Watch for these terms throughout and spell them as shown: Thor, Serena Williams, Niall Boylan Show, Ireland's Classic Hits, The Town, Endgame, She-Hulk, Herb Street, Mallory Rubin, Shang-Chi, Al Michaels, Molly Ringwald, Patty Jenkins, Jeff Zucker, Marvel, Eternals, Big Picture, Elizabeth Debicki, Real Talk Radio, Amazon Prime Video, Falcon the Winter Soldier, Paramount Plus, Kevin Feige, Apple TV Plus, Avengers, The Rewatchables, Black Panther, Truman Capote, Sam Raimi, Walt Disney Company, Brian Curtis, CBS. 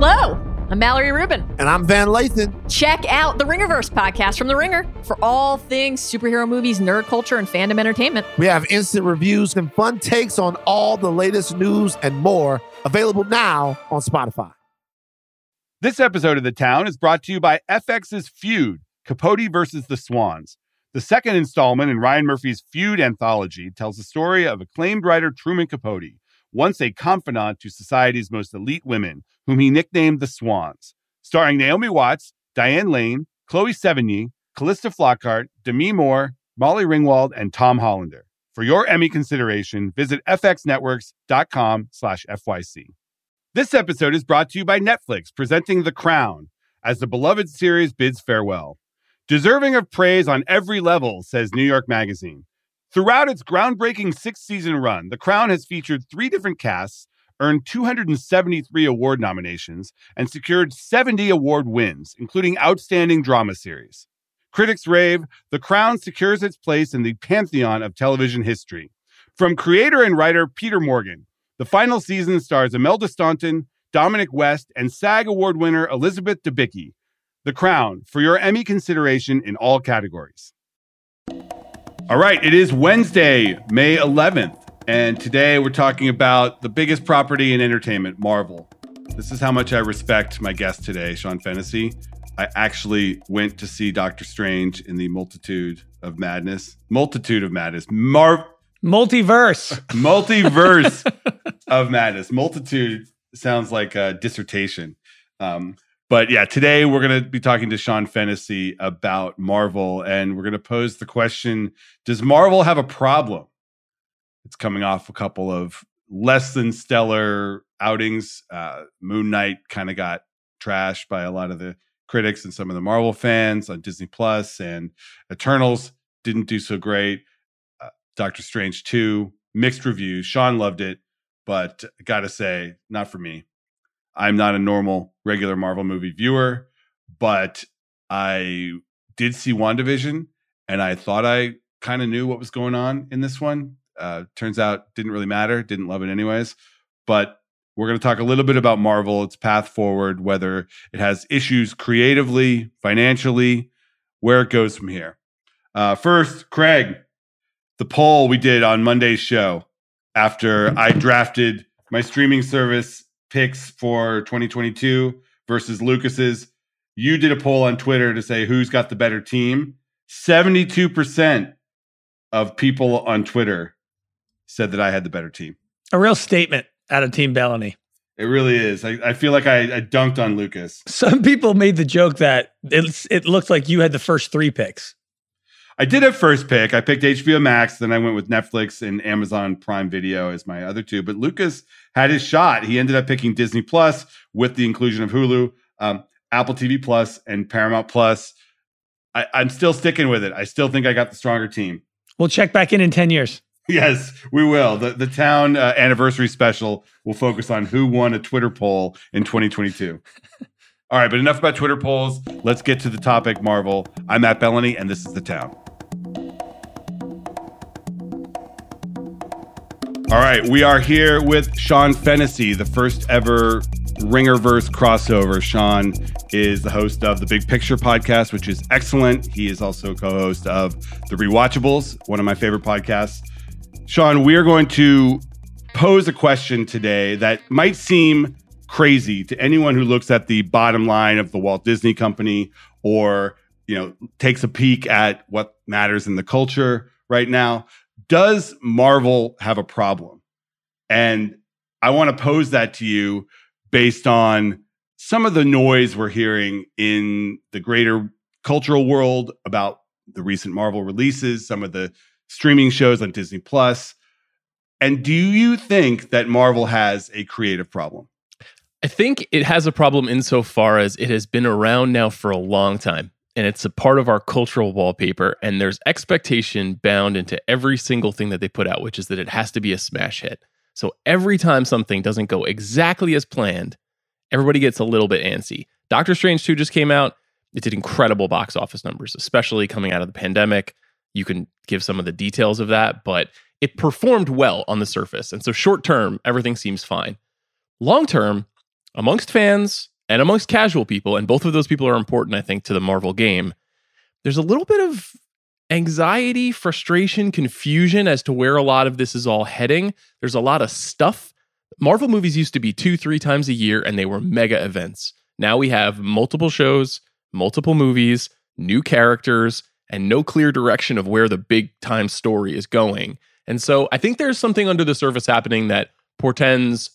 Hello, I'm Mallory Rubin. And I'm Van Lathan. Check out the Ringerverse podcast from The Ringer for all things superhero movies, nerd culture, and fandom entertainment. We have instant reviews and fun takes on all the latest news and more, available now on Spotify. This episode of The Town is brought to you by FX's Feud, Capote vs. the Swans. The second installment in Ryan Murphy's Feud anthology tells the story of acclaimed writer Truman Capote, once a confidant to society's most elite women, whom he nicknamed the Swans. Starring Naomi Watts, Diane Lane, Chloe Sevigny, Callista Flockhart, Demi Moore, Molly Ringwald, and Tom Hollander. For your Emmy consideration, visit fxnetworks.com/FYC. This episode is brought to you by Netflix, presenting The Crown, as the beloved series bids farewell. Deserving of praise on every level, says New York Magazine. Throughout its groundbreaking six-season run, The Crown has featured three different casts, earned 273 award nominations, and secured 70 award wins, including Outstanding Drama Series. Critics rave, The Crown secures its place in the pantheon of television history. From creator and writer Peter Morgan, the final season stars Imelda Staunton, Dominic West, and SAG Award winner Elizabeth Debicki. The Crown, for your Emmy consideration in all categories. All right, it is Wednesday, May 11th, and today we're talking about the biggest property in entertainment, Marvel. This is how much I respect my guest today, Sean Fennessy. I actually went to see Doctor Strange in the Multiverse of Madness. Multitude sounds like a dissertation. But yeah, today we're going to be talking to Sean Fennessy about Marvel, and we're going to pose the question, does Marvel have a problem? It's coming off a couple of less than stellar outings. Moon Knight kind of got trashed by a lot of the critics and some of the Marvel fans on Disney Plus, and Eternals didn't do so great. Doctor Strange 2, mixed reviews. Sean loved it, but got to say, not for me. I'm not a normal, regular Marvel movie viewer, but I did see WandaVision, and I thought I kind of knew what was going on in this one. Turns out, didn't really matter. Didn't love it anyways. But we're going to talk a little bit about Marvel, its path forward, whether it has issues creatively, financially, where it goes from here. First, Craig, the poll we did on Monday's show after I drafted my streaming service picks for 2022 versus Lucas's. You did a poll on Twitter to say who's got the better team. 72% of people on Twitter said that I had the better team. A real statement out of Team Bellany. It really is. I feel like I dunked on Lucas. Some people made the joke that it looked like you had the first three picks. I did have first pick. I picked HBO Max. Then I went with Netflix and Amazon Prime Video as my other two. But Lucas had his shot. He ended up picking Disney Plus with the inclusion of Hulu, Apple TV Plus, and Paramount Plus. I'm still sticking with it. I still think I got the stronger team. We'll check back in 10 years. Yes, we will. The Town anniversary special will focus on who won a Twitter poll in 2022. All right, but enough about Twitter polls. Let's get to the topic, Marvel. I'm Matt Bellany, and this is The Town. All right, we are here with Sean Fennessy, the first ever Ringerverse crossover. Sean is the host of the Big Picture podcast, which is excellent. He is also co-host of The Rewatchables, one of my favorite podcasts. Sean, we are going to pose a question today that might seem crazy to anyone who looks at the bottom line of the Walt Disney Company or, takes a peek at what matters in the culture right now. Does Marvel have a problem? And I want to pose that to you based on some of the noise we're hearing in the greater cultural world about the recent Marvel releases, some of the streaming shows on Disney Plus. And do you think that Marvel has a creative problem? I think it has a problem insofar as it has been around now for a long time. And it's a part of our cultural wallpaper. And there's expectation bound into every single thing that they put out, which is that it has to be a smash hit. So every time something doesn't go exactly as planned, everybody gets a little bit antsy. Doctor Strange 2 just came out. It did incredible box office numbers, especially coming out of the pandemic. You can give some of the details of that, but it performed well on the surface. And so short term, everything seems fine. Long term, amongst fans and amongst casual people, and both of those people are important, I think, to the Marvel game, there's a little bit of anxiety, frustration, confusion as to where a lot of this is all heading. There's a lot of stuff. Marvel movies used to be 2-3 times a year, and they were mega events. Now we have multiple shows, multiple movies, new characters, and no clear direction of where the big time story is going. And so I think there's something under the surface happening that portends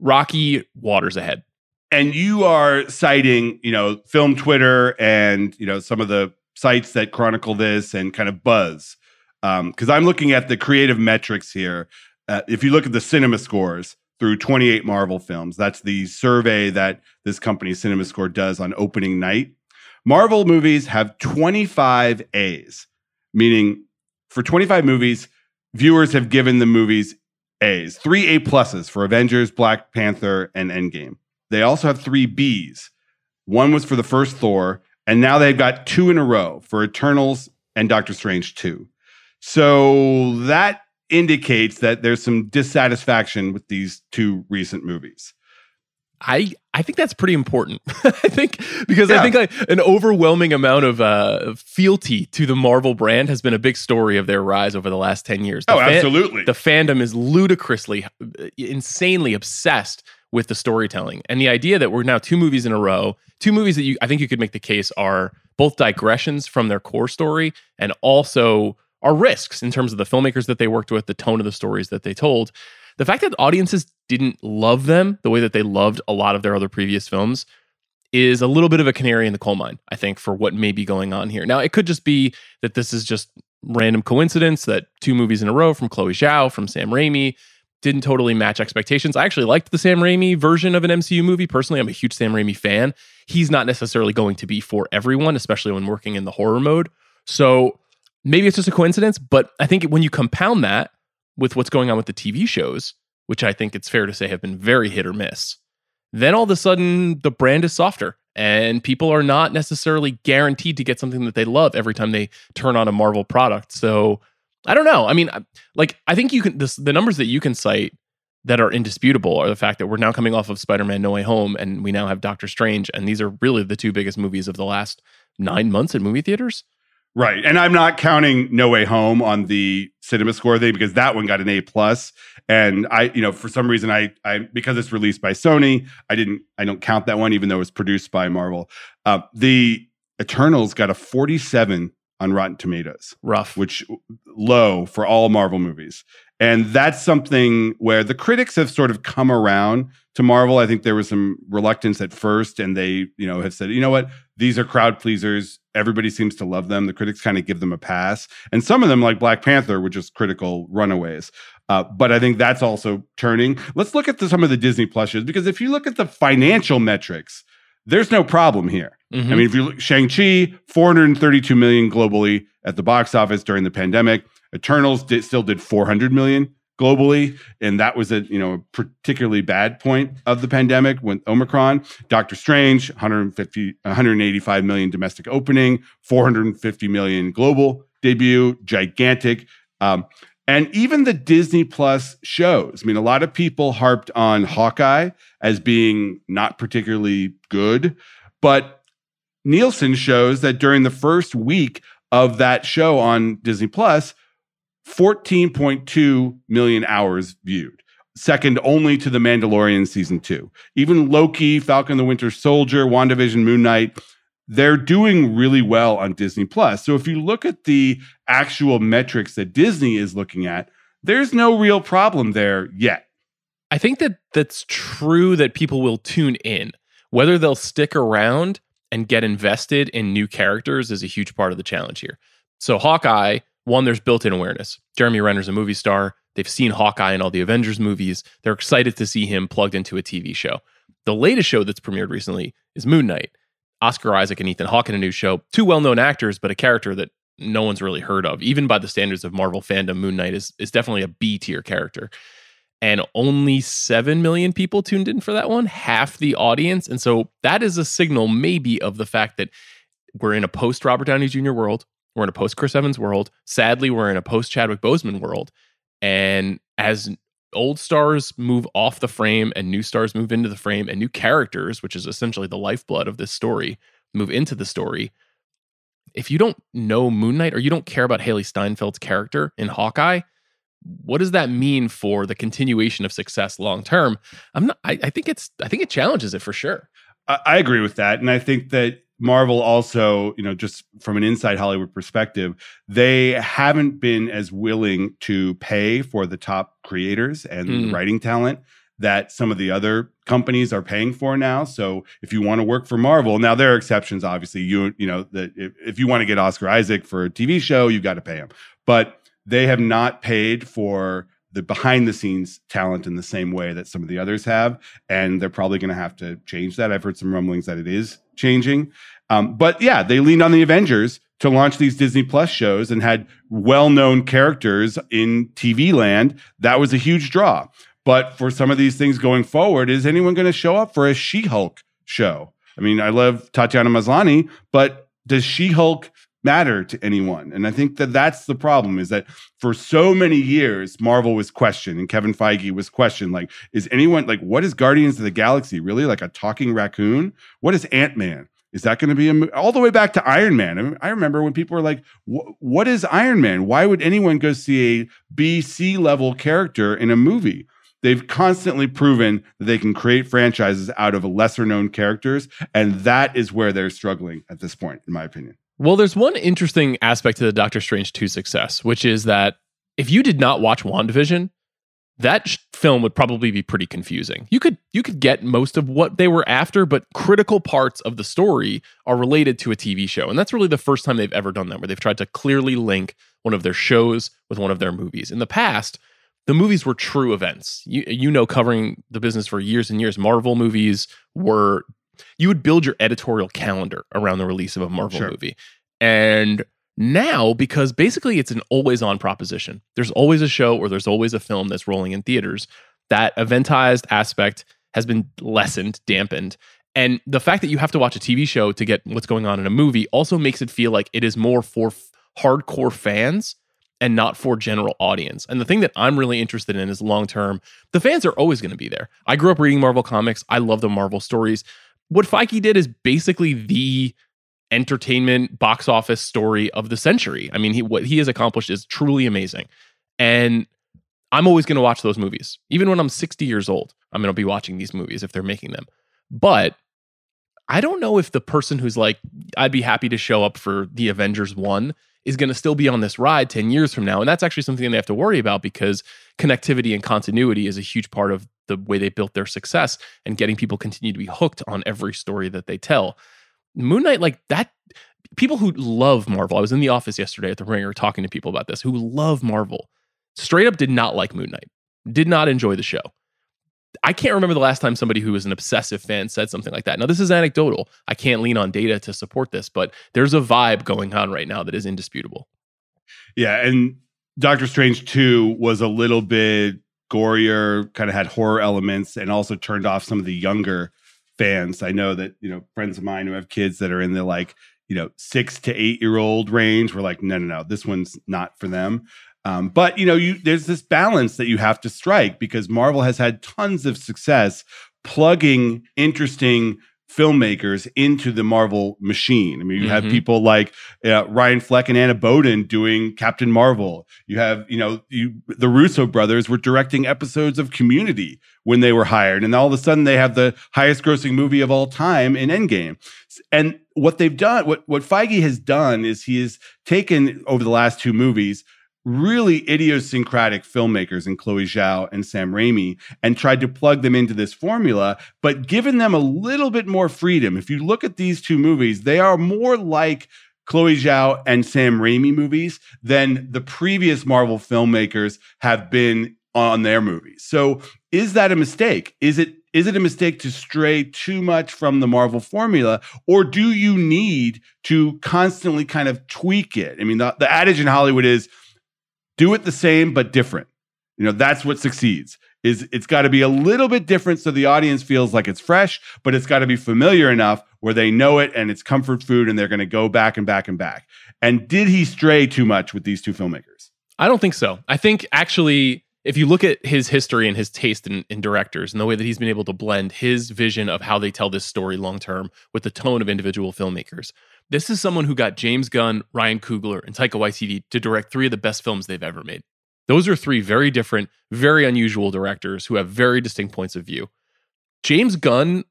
rocky waters ahead. And you are citing, film Twitter and, some of the sites that chronicle this and kind of buzz. Because I'm looking at the creative metrics here. If you look at the CinemaScores through 28 Marvel films, that's the survey that this company CinemaScore does on opening night. Marvel movies have 25 A's, meaning for 25 movies, viewers have given the movies A's. 3 A-pluses for Avengers, Black Panther, and Endgame. They also have 3 B's. One was for the first Thor, and now they've got 2 in a row for Eternals and Doctor Strange 2. So that indicates that there's some dissatisfaction with these 2 recent movies. I think that's pretty important. I think an overwhelming amount of fealty to the Marvel brand has been a big story of their rise over the last 10 years. Absolutely. The fandom is ludicrously, insanely obsessed with the storytelling. And the idea that we're now 2 movies in a row, 2 movies that I think you could make the case are both digressions from their core story and also are risks in terms of the filmmakers that they worked with, the tone of the stories that they told. The fact that audiences didn't love them the way that they loved a lot of their other previous films is a little bit of a canary in the coal mine, I think, for what may be going on here. Now, it could just be that this is just random coincidence that 2 movies in a row from Chloe Zhao, from Sam Raimi, didn't totally match expectations. I actually liked the Sam Raimi version of an MCU movie. Personally, I'm a huge Sam Raimi fan. He's not necessarily going to be for everyone, especially when working in the horror mode. So maybe it's just a coincidence, but I think when you compound that with what's going on with the TV shows, which I think it's fair to say have been very hit or miss, then all of a sudden the brand is softer and people are not necessarily guaranteed to get something that they love every time they turn on a Marvel product. So I don't know. I mean, I think you can, the numbers that you can cite that are indisputable are the fact that we're now coming off of Spider-Man No Way Home and we now have Doctor Strange. And these are really the 2 biggest movies of the last 9 months at movie theaters. Right. And I'm not counting No Way Home on the CinemaScore thing because that one got an A+. And for some reason, I because it's released by Sony, I don't count that one, even though it was produced by Marvel. The Eternals got a 47 on Rotten Tomatoes. Rough. Which low for all Marvel movies. And that's something where the critics have sort of come around to Marvel. I think there was some reluctance at first, and they, have said, you know what? These are crowd pleasers. Everybody seems to love them. The critics kind of give them a pass. And some of them, like Black Panther, were just critical runaways. But I think that's also turning. Let's look at some of the Disney Plus shows, because if you look at the financial metrics, there's no problem here. Mm-hmm. I mean, if you look, Shang-Chi, $432 million globally at the box office during the pandemic. Eternals still did 400 million globally, and that was a particularly bad point of the pandemic when Omicron. Doctor Strange, 185 million domestic opening, 450 million global debut, gigantic. And even the Disney Plus shows. I mean, a lot of people harped on Hawkeye as being not particularly good, but Nielsen shows that during the first week of that show on Disney Plus, 14.2 million hours viewed, second only to The Mandalorian Season 2. Even Loki, Falcon the Winter Soldier, WandaVision, Moon Knight, they're doing really well on Disney+. So if you look at the actual metrics that Disney is looking at, there's no real problem there yet. I think that that's true that people will tune in. Whether they'll stick around and get invested in new characters is a huge part of the challenge here. So Hawkeye, one, there's built-in awareness. Jeremy Renner's a movie star. They've seen Hawkeye in all the Avengers movies. They're excited to see him plugged into a TV show. The latest show that's premiered recently is Moon Knight. Oscar Isaac and Ethan Hawke in a new show. 2 well-known actors, but a character that no one's really heard of. Even by the standards of Marvel fandom, Moon Knight is definitely a B-tier character. And only 7 million people tuned in for that one, half the audience. And so that is a signal maybe of the fact that we're in a post-Robert Downey Jr. world. We're in a post-Chris Evans world. Sadly, we're in a post-Chadwick Boseman world. And as old stars move off the frame and new stars move into the frame, and new characters, which is essentially the lifeblood of this story, move into the story. If you don't know Moon Knight or you don't care about Haley Steinfeld's character in Hawkeye, what does that mean for the continuation of success long term? I think it challenges it for sure. I agree with that, and I think that Marvel also, just from an inside Hollywood perspective, they haven't been as willing to pay for the top creators and writing talent that some of the other companies are paying for now. So if you want to work for Marvel, now there are exceptions, obviously. If you want to get Oscar Isaac for a TV show, you've got to pay him. But they have not paid for the behind-the-scenes talent in the same way that some of the others have, and they're probably going to have to change that. I've heard some rumblings that it is changing. But yeah, they leaned on the Avengers to launch these Disney Plus shows and had well-known characters in TV land. That was a huge draw. But for some of these things going forward, is anyone going to show up for a She-Hulk show? I mean, I love Tatiana Maslany, but does She-Hulk matter to anyone? And I think that that's the problem, is that for so many years, Marvel was questioned and Kevin Feige was questioned. Like, is anyone, like, what is Guardians of the Galaxy? Really, like a talking raccoon? What is Ant-Man? Is that going to be all the way back to Iron Man? I mean, I remember when people were like, what is Iron Man? Why would anyone go see a B, C level character in a movie? They've constantly proven that they can create franchises out of lesser known characters. And that is where they're struggling at this point, in my opinion. Well, there's one interesting aspect to the Doctor Strange 2 success, which is that if you did not watch WandaVision, that film would probably be pretty confusing. You could get most of what they were after, but critical parts of the story are related to a TV show. And that's really the first time they've ever done that, where they've tried to clearly link one of their shows with one of their movies. In the past, the movies were true events. Covering the business for years and years, Marvel movies were... you would build your editorial calendar around the release of a Marvel movie. And now, because basically it's an always-on proposition, there's always a show or there's always a film that's rolling in theaters, that eventized aspect has been lessened, dampened. And the fact that you have to watch a TV show to get what's going on in a movie also makes it feel like it is more for hardcore fans and not for general audience. And the thing that I'm really interested in is long-term. The fans are always going to be there. I grew up reading Marvel comics. I love the Marvel stories. What Feige did is basically the entertainment box office story of the century. I mean, what he has accomplished is truly amazing. And I'm always going to watch those movies. Even when I'm 60 years old, I'm going to be watching these movies if they're making them. But I don't know if the person who's like, I'd be happy to show up for the Avengers 1 is going to still be on this ride 10 years from now. And that's actually something they have to worry about, because connectivity and continuity is a huge part of the way they built their success and getting people continue to be hooked on every story that they tell. Moon Knight, like that, people who love Marvel, I was in the office yesterday at The Ringer talking to people about this, who love Marvel, straight up did not like Moon Knight, did not enjoy the show. I can't remember the last time somebody who was an obsessive fan said something like that. Now, this is anecdotal. I can't lean on data to support this, but there's a vibe going on right now that is indisputable. Yeah, and Doctor Strange 2 was a little bit gorier, kind of had horror elements, and also turned off some of the younger fans. I know that, friends of mine who have kids that are in the 6 to 8 year old range were like, no, this one's not for them. But, there's this balance that you have to strike, because Marvel has had tons of success plugging interesting filmmakers into the Marvel machine. I mean, you have people like Ryan Fleck and Anna Boden doing Captain Marvel. You have, the Russo brothers were directing episodes of Community when they were hired. And all of a sudden, they have the highest grossing movie of all time in Endgame. And what they've done, what Feige has done, is he has taken, over the last two movies, really idiosyncratic filmmakers in Chloe Zhao and Sam Raimi and tried to plug them into this formula, but given them a little bit more freedom. If you look at these two movies, they are more like Chloe Zhao and Sam Raimi movies than the previous Marvel filmmakers have been on their movies. So is that a mistake? Is it a mistake to stray too much from the Marvel formula, or do you need to constantly kind of tweak it? I mean, the adage in Hollywood is, do it the same, but different. That's what succeeds. Is it's got to be a little bit different so the audience feels like it's fresh, but it's got to be familiar enough where they know it and it's comfort food and they're going to go back and back and back. And did he stray too much with these two filmmakers? I don't think so. I think actually if you look at his history and his taste in directors and the way that he's been able to blend his vision of how they tell this story long-term with the tone of individual filmmakers, this is someone who got James Gunn, Ryan Coogler, and Taika Waititi to direct three of the best films they've ever made. Those are three very different, very unusual directors who have very distinct points of view. James Gunn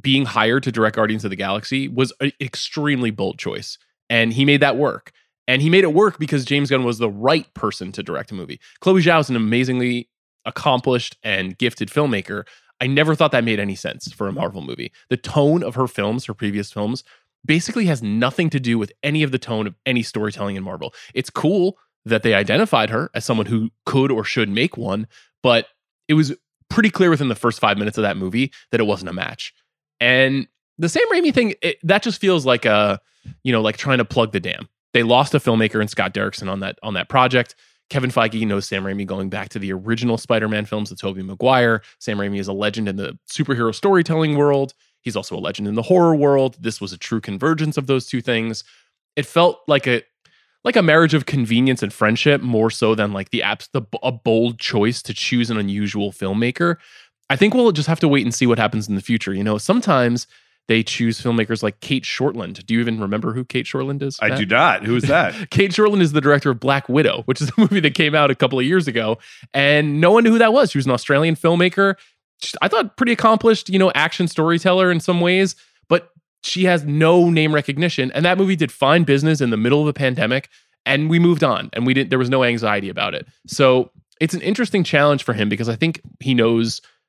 being hired to direct Guardians of the Galaxy was an extremely bold choice, and he made that work. And he made it work because James Gunn was the right person to direct a movie. Chloe Zhao is an amazingly accomplished and gifted filmmaker. I never thought that made any sense for a Marvel movie. The tone of her films, her previous films, basically has nothing to do with any of the tone of any storytelling in Marvel. It's cool that they identified her as someone who could or should make one, but it was pretty clear within the first 5 minutes of that movie that it wasn't a match. And the Sam Raimi thing, that just feels like a, like trying to plug the dam. They lost a filmmaker in Scott Derrickson on that project. Kevin Feige knows Sam Raimi going back to the original Spider-Man films with Tobey Maguire. Sam Raimi is a legend in the superhero storytelling world. He's also a legend in the horror world. This was a true convergence of those two things. It felt like a marriage of convenience and friendship more so than like a bold choice to choose an unusual filmmaker. I think we'll just have to wait and see what happens in the future. Sometimes they choose filmmakers like Kate Shortland. Do you even remember who Kate Shortland is, Matt? I do not. Who is that? Kate Shortland is the director of Black Widow, which is a movie that came out a couple of years ago. And no one knew who that was. She was an Australian filmmaker. I thought pretty accomplished, action storyteller in some ways. But she has no name recognition. And that movie did fine business in the middle of a pandemic. And we moved on. And there was no anxiety about it. So it's an interesting challenge for him because I think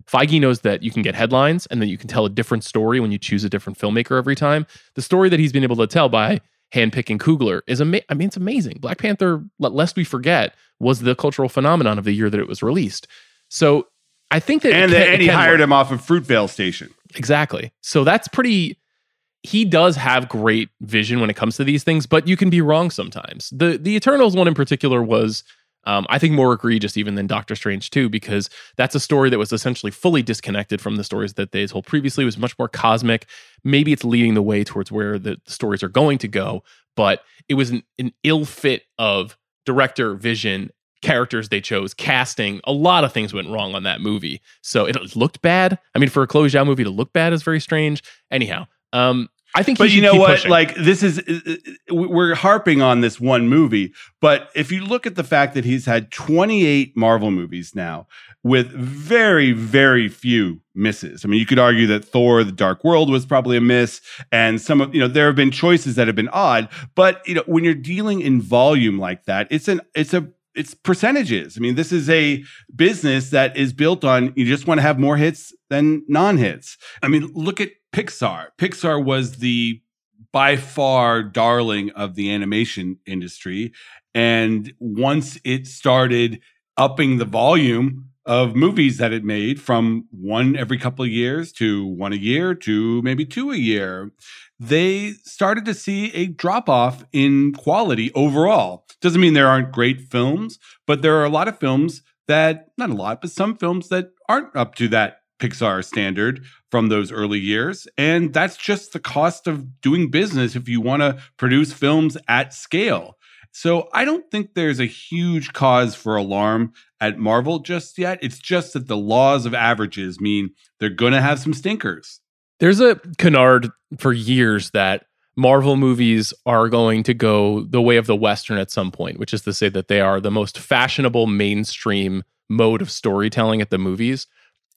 Feige knows that you can get headlines and that you can tell a different story when you choose a different filmmaker every time. The story that he's been able to tell by handpicking Coogler is it's amazing. Black Panther, lest we forget, was the cultural phenomenon of the year that it was released. So I think that... And he hired him off of Fruitvale Station. Exactly. So that's pretty... He does have great vision when it comes to these things, but you can be wrong sometimes. The Eternals one in particular was... I think more egregious even than Doctor Strange 2, because that's a story that was essentially fully disconnected from the stories that they told previously. It was much more cosmic. Maybe it's leading the way towards where the stories are going to go, but it was an ill fit of director, vision, characters they chose, casting. A lot of things went wrong on that movie. So it looked bad. I mean, for a Chloe Zhao movie to look bad is very strange. Anyhow, I think, but you know what? Pushing. Like, this is, we're harping on this one movie, but if you look at the fact that he's had 28 Marvel movies now with very, very few misses. I mean, you could argue that Thor: The Dark World was probably a miss, and some of there have been choices that have been odd. But when you're dealing in volume like that, it's percentages. I mean, this is a business that is built on you just want to have more hits than non-hits. I mean, look at Pixar. Pixar was the by far darling of the animation industry. And once it started upping the volume of movies that it made from one every couple of years to one a year to maybe two a year, they started to see a drop-off in quality overall. Doesn't mean there aren't great films, but there are a lot of films that, not a lot, but some films that aren't up to that Pixar standard from those early years. And that's just the cost of doing business if you want to produce films at scale. So I don't think there's a huge cause for alarm at Marvel just yet. It's just that the laws of averages mean they're going to have some stinkers. There's a canard for years that Marvel movies are going to go the way of the Western at some point, which is to say that they are the most fashionable mainstream mode of storytelling at the movies.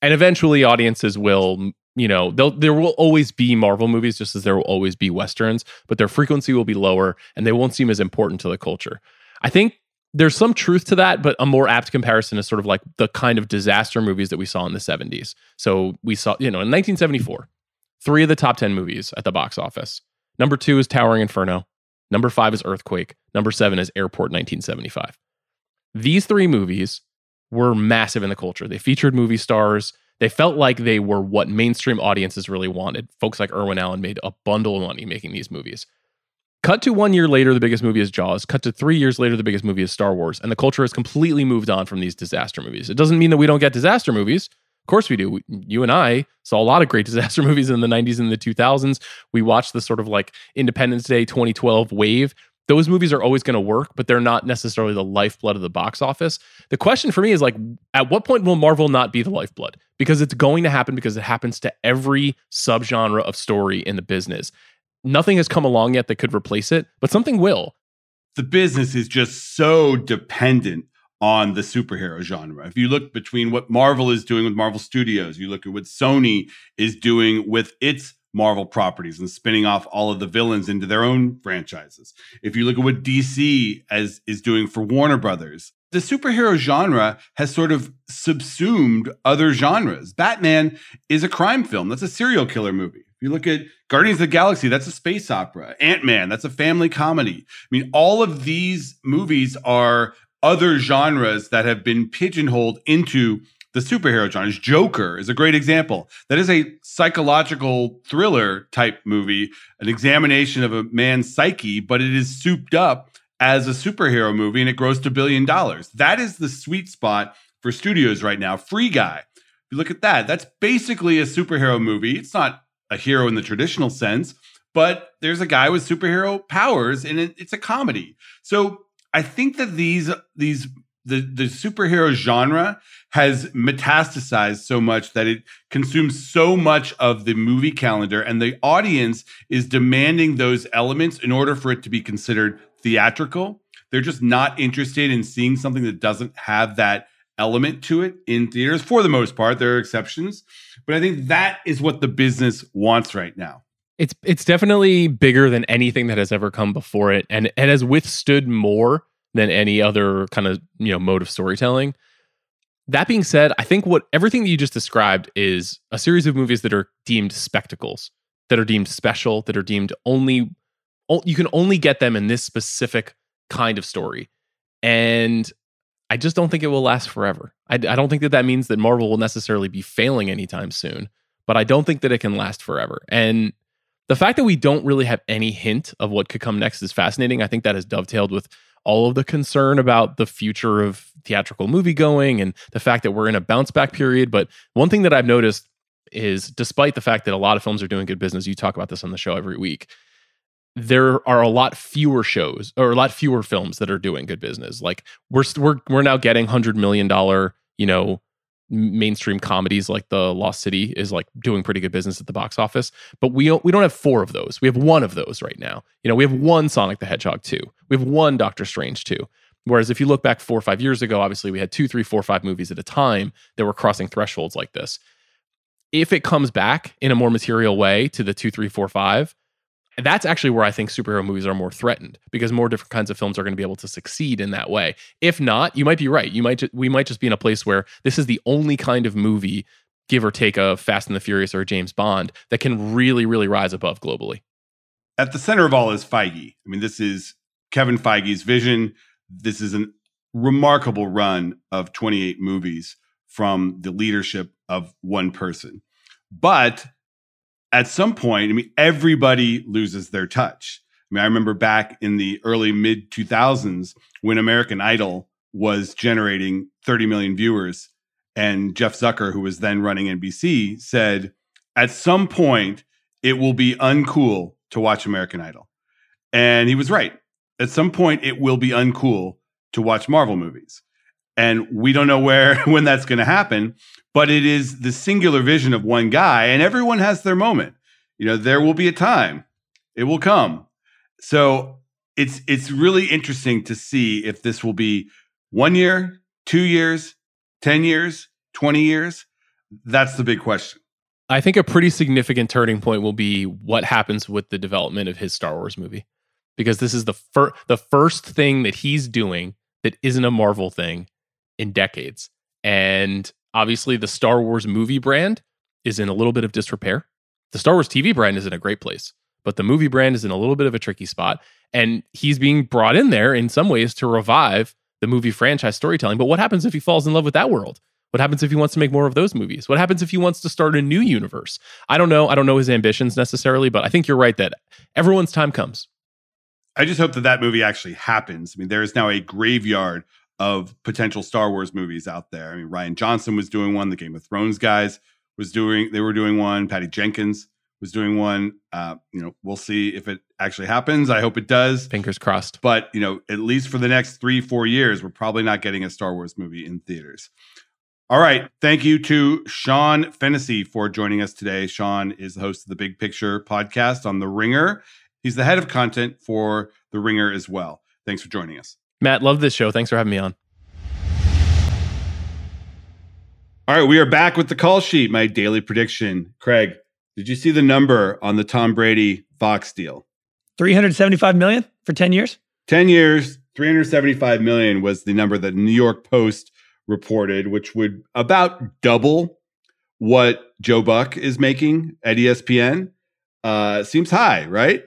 And eventually audiences will, there will always be Marvel movies just as there will always be Westerns, but their frequency will be lower and they won't seem as important to the culture. I think there's some truth to that, but a more apt comparison is sort of like the kind of disaster movies that we saw in the 70s. So we saw, in 1974, three of the top 10 movies at the box office. Number 2 is Towering Inferno. Number 5 is Earthquake. Number 7 is Airport 1975. These three movies were massive in the culture. They featured movie stars. They felt like they were what mainstream audiences really wanted. Folks like Irwin Allen made a bundle of money making these movies. Cut to 1 year later, the biggest movie is Jaws. Cut to 3 years later, the biggest movie is Star Wars. And the culture has completely moved on from these disaster movies. It doesn't mean that we don't get disaster movies. Of course we do. You and I saw a lot of great disaster movies in the 90s and the 2000s. We watched the sort of like Independence Day 2012 wave. those movies are always going to work, but they're not necessarily the lifeblood of the box office. The question for me is, like, at what point will Marvel not be the lifeblood? Because it's going to happen, because it happens to every subgenre of story in the business. Nothing has come along yet that could replace it, but something will. The business is just so dependent on the superhero genre. If you look between what Marvel is doing with Marvel Studios, you look at what Sony is doing with its Marvel properties and spinning off all of the villains into their own franchises. If you look at what DC is doing for Warner Brothers, the superhero genre has sort of subsumed other genres. Batman is a crime film. That's a serial killer movie. If you look at Guardians of the Galaxy, that's a space opera. Ant-Man, that's a family comedy. I mean, all of these movies are other genres that have been pigeonholed into the superhero genres. Joker is a great example. That is a psychological thriller type movie, an examination of a man's psyche, but it is souped up as a superhero movie and it grossed $1 billion. That is the sweet spot for studios right now. Free Guy, if you look at that, that's basically a superhero movie. It's not a hero in the traditional sense, but there's a guy with superhero powers and it's a comedy. So I think that the superhero genre has metastasized so much that it consumes so much of the movie calendar, and the audience is demanding those elements in order for it to be considered theatrical. They're just not interested in seeing something that doesn't have that element to it in theaters. For the most part, there are exceptions, but I think that is what the business wants right now. It's definitely bigger than anything that has ever come before it, and it has withstood more than any other kind of, you know, mode of storytelling. That being said, I think everything that you just described is a series of movies that are deemed spectacles, that are deemed special, that are deemed you can only get them in this specific kind of story. And I just don't think it will last forever. I don't think that means that Marvel will necessarily be failing anytime soon, but I don't think that it can last forever. And the fact that we don't really have any hint of what could come next is fascinating. I think that has dovetailed with all of the concern about the future of theatrical movie going and the fact that we're in a bounce back period. But one thing that I've noticed is, despite the fact that a lot of films are doing good business, you talk about this on the show every week, there are a lot fewer shows or a lot fewer films that are doing good business. Like we're now getting $100 million, you know, mainstream comedies like The Lost City is like doing pretty good business at the box office, but we don't have four of those. We have one of those right now. You know, we have one Sonic the Hedgehog 2. We have one Doctor Strange 2. Whereas if you look back 4 or 5 years ago, obviously we had 2, 3, 4, 5 movies at a time that were crossing thresholds like this. If it comes back in a more material way to the 2, 3, 4, 5, that's actually where I think superhero movies are more threatened, because more different kinds of films are going to be able to succeed in that way. If not, you might be right. We might just be in a place where this is the only kind of movie, give or take a Fast and the Furious or a James Bond, that can really, really rise above globally. At the center of all is Feige. I mean, this is Kevin Feige's vision. This is a remarkable run of 28 movies from the leadership of one person. But at some point, I mean, everybody loses their touch. I mean, I remember back in the early mid-2000s when American Idol was generating 30 million viewers, and Jeff Zucker, who was then running NBC, said, at some point, it will be uncool to watch American Idol. And he was right. At some point, it will be uncool to watch Marvel movies. And we don't know when that's going to happen, but it is the singular vision of one guy, and everyone has their moment. You know, there will be a time. It will come. So it's really interesting to see if this will be 1 year, 2 years, 10 years, 20 years. That's the big question. I think a pretty significant turning point will be what happens with the development of his Star Wars movie, because this is the first thing that he's doing that isn't a Marvel thing in decades. And obviously, the Star Wars movie brand is in a little bit of disrepair. The Star Wars TV brand is in a great place, but the movie brand is in a little bit of a tricky spot. And he's being brought in there in some ways to revive the movie franchise storytelling. But what happens if he falls in love with that world? What happens if he wants to make more of those movies? What happens if he wants to start a new universe? I don't know. I don't know his ambitions necessarily, but I think you're right that everyone's time comes. I just hope that movie actually happens. I mean, there is now a graveyard of potential Star Wars movies out there. I mean, Rian Johnson was doing one. The Game of Thrones guys they were doing one. Patty Jenkins was doing one. You know, we'll see if it actually happens. I hope it does. Fingers crossed. But, you know, at least for the next 3-4 years, we're probably not getting a Star Wars movie in theaters. All right. Thank you to Sean Fennessy for joining us today. Sean is the host of the Big Picture podcast on The Ringer. He's the head of content for The Ringer as well. Thanks for joining us. Matt, love this show. Thanks for having me on. All right. We are back with the call sheet, my daily prediction. Craig, did you see the number on the Tom Brady Fox deal? $375 million for 10 years? 10 years, $375 million was the number that New York Post reported, which would about double what Joe Buck is making at ESPN. Seems high, right?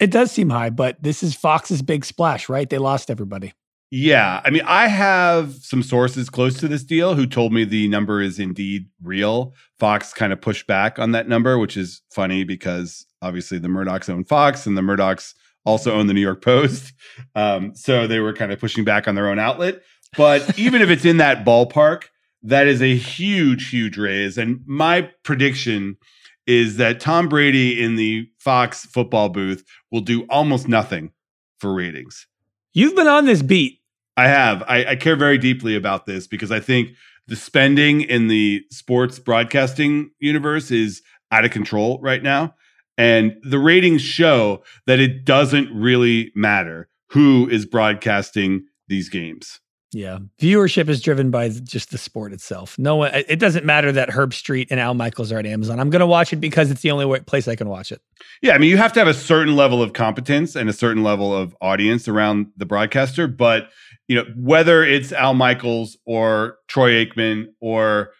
It does seem high, but this is Fox's big splash, right? They lost everybody. Yeah. I mean, I have some sources close to this deal who told me the number is indeed real. Fox kind of pushed back on that number, which is funny because obviously the Murdochs own Fox and the Murdochs also own the New York Post. So they were kind of pushing back on their own outlet. But even if it's in that ballpark, that is a huge, huge raise. And my prediction is that Tom Brady in the Fox football booth will do almost nothing for ratings. You've been on this beat. I have. I care very deeply about this because I think the spending in the sports broadcasting universe is out of control right now. And the ratings show that it doesn't really matter who is broadcasting these games. Yeah. Viewership is driven by just the sport itself. No one, it doesn't matter that Herb Street and Al Michaels are at Amazon. I'm going to watch it because it's the only place I can watch it. Yeah. I mean, you have to have a certain level of competence and a certain level of audience around the broadcaster. But, you know, whether it's Al Michaels or Troy Aikman or,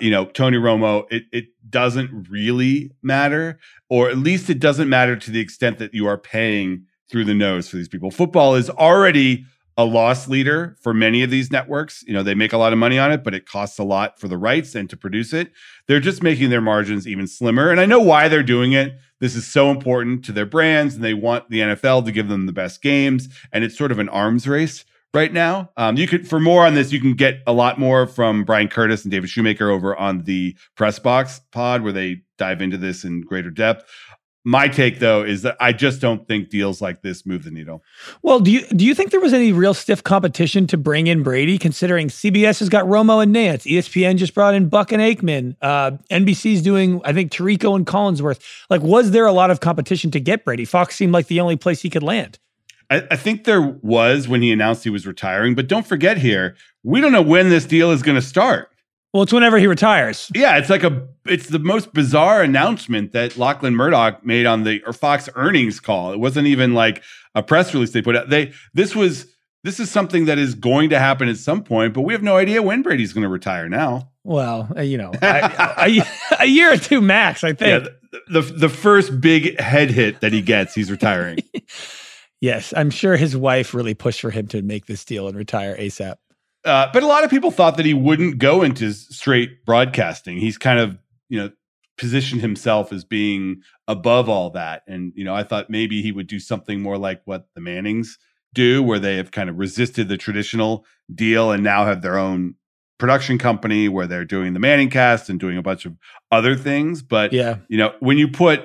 you know, Tony Romo, it doesn't really matter, or at least it doesn't matter to the extent that you are paying through the nose for these people. Football is already a loss leader for many of these networks. You know, they make a lot of money on it, but it costs a lot for the rights and to produce it. They're just making their margins even slimmer. And I know why they're doing it. This is so important to their brands, and they want the NFL to give them the best games. And it's sort of an arms race right now. You could, for more on this, you can get a lot more from Brian Curtis and David Shoemaker over on the Press Box pod, where they dive into this in greater depth. My take, though, is that I just don't think deals like this move the needle. Well, do you think there was any real stiff competition to bring in Brady, considering CBS has got Romo and Nance, ESPN just brought in Buck and Aikman, NBC's doing, I think, Tirico and Collinsworth. Like, was there a lot of competition to get Brady? Fox seemed like the only place he could land. I think there was when he announced he was retiring, but don't forget here, we don't know when this deal is going to start. Well, it's whenever he retires. Yeah, it's the most bizarre announcement that Lachlan Murdoch made on the Fox earnings call. It wasn't even like a press release they put out. This is something that is going to happen at some point, but we have no idea when Brady's going to retire now. Well, you know, a year or two max, I think. Yeah, the first big head hit that he gets, he's retiring. Yes, I'm sure his wife really pushed for him to make this deal and retire ASAP. But a lot of people thought that he wouldn't go into straight broadcasting. He's kind of, you know, positioned himself as being above all that. And, you know, I thought maybe he would do something more like what the Mannings do, where they have kind of resisted the traditional deal and now have their own production company where they're doing the Manning Cast and doing a bunch of other things. But, yeah, you know, when you put,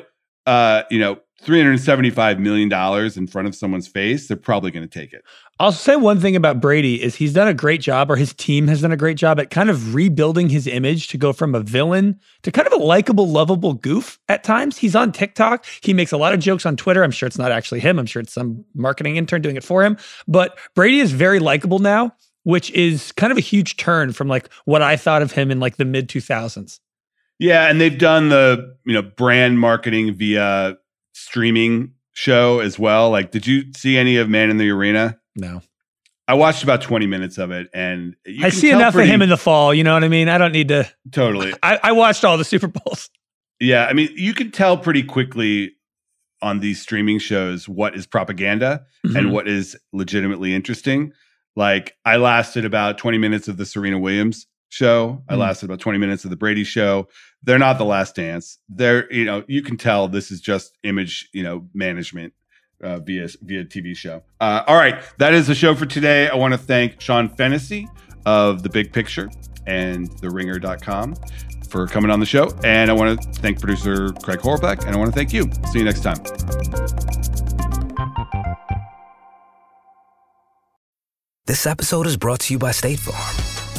you know, $375 million in front of someone's face, they're probably going to take it. I'll say one thing about Brady is he's done a great job, or his team has done a great job at kind of rebuilding his image to go from a villain to kind of a likable, lovable goof at times. He's on TikTok. He makes a lot of jokes on Twitter. I'm sure it's not actually him. I'm sure it's some marketing intern doing it for him. But Brady is very likable now, which is kind of a huge turn from like what I thought of him in like the mid-2000s. Yeah, and they've done the, you know, brand marketing via streaming show as well. Like, did you see any of Man in the Arena? No. I watched about 20 minutes of it, and I see enough of him in the fall, you know what I mean? I don't need to. Totally. I watched all the Super Bowls. Yeah, I mean, you can tell pretty quickly on these streaming shows what is propaganda and what is legitimately interesting. Like, I lasted about 20 minutes of the Serena Williams show. I lasted about 20 minutes of the Brady show. They're not The Last Dance. They're, you know, you can tell this is just image, you know, management via TV show. All right. That is the show for today. I want to thank Sean Fennessy of The Big Picture and TheRinger.com for coming on the show. And I want to thank producer Craig Horvath, and I want to thank you. See you next time. This episode is brought to you by State Farm.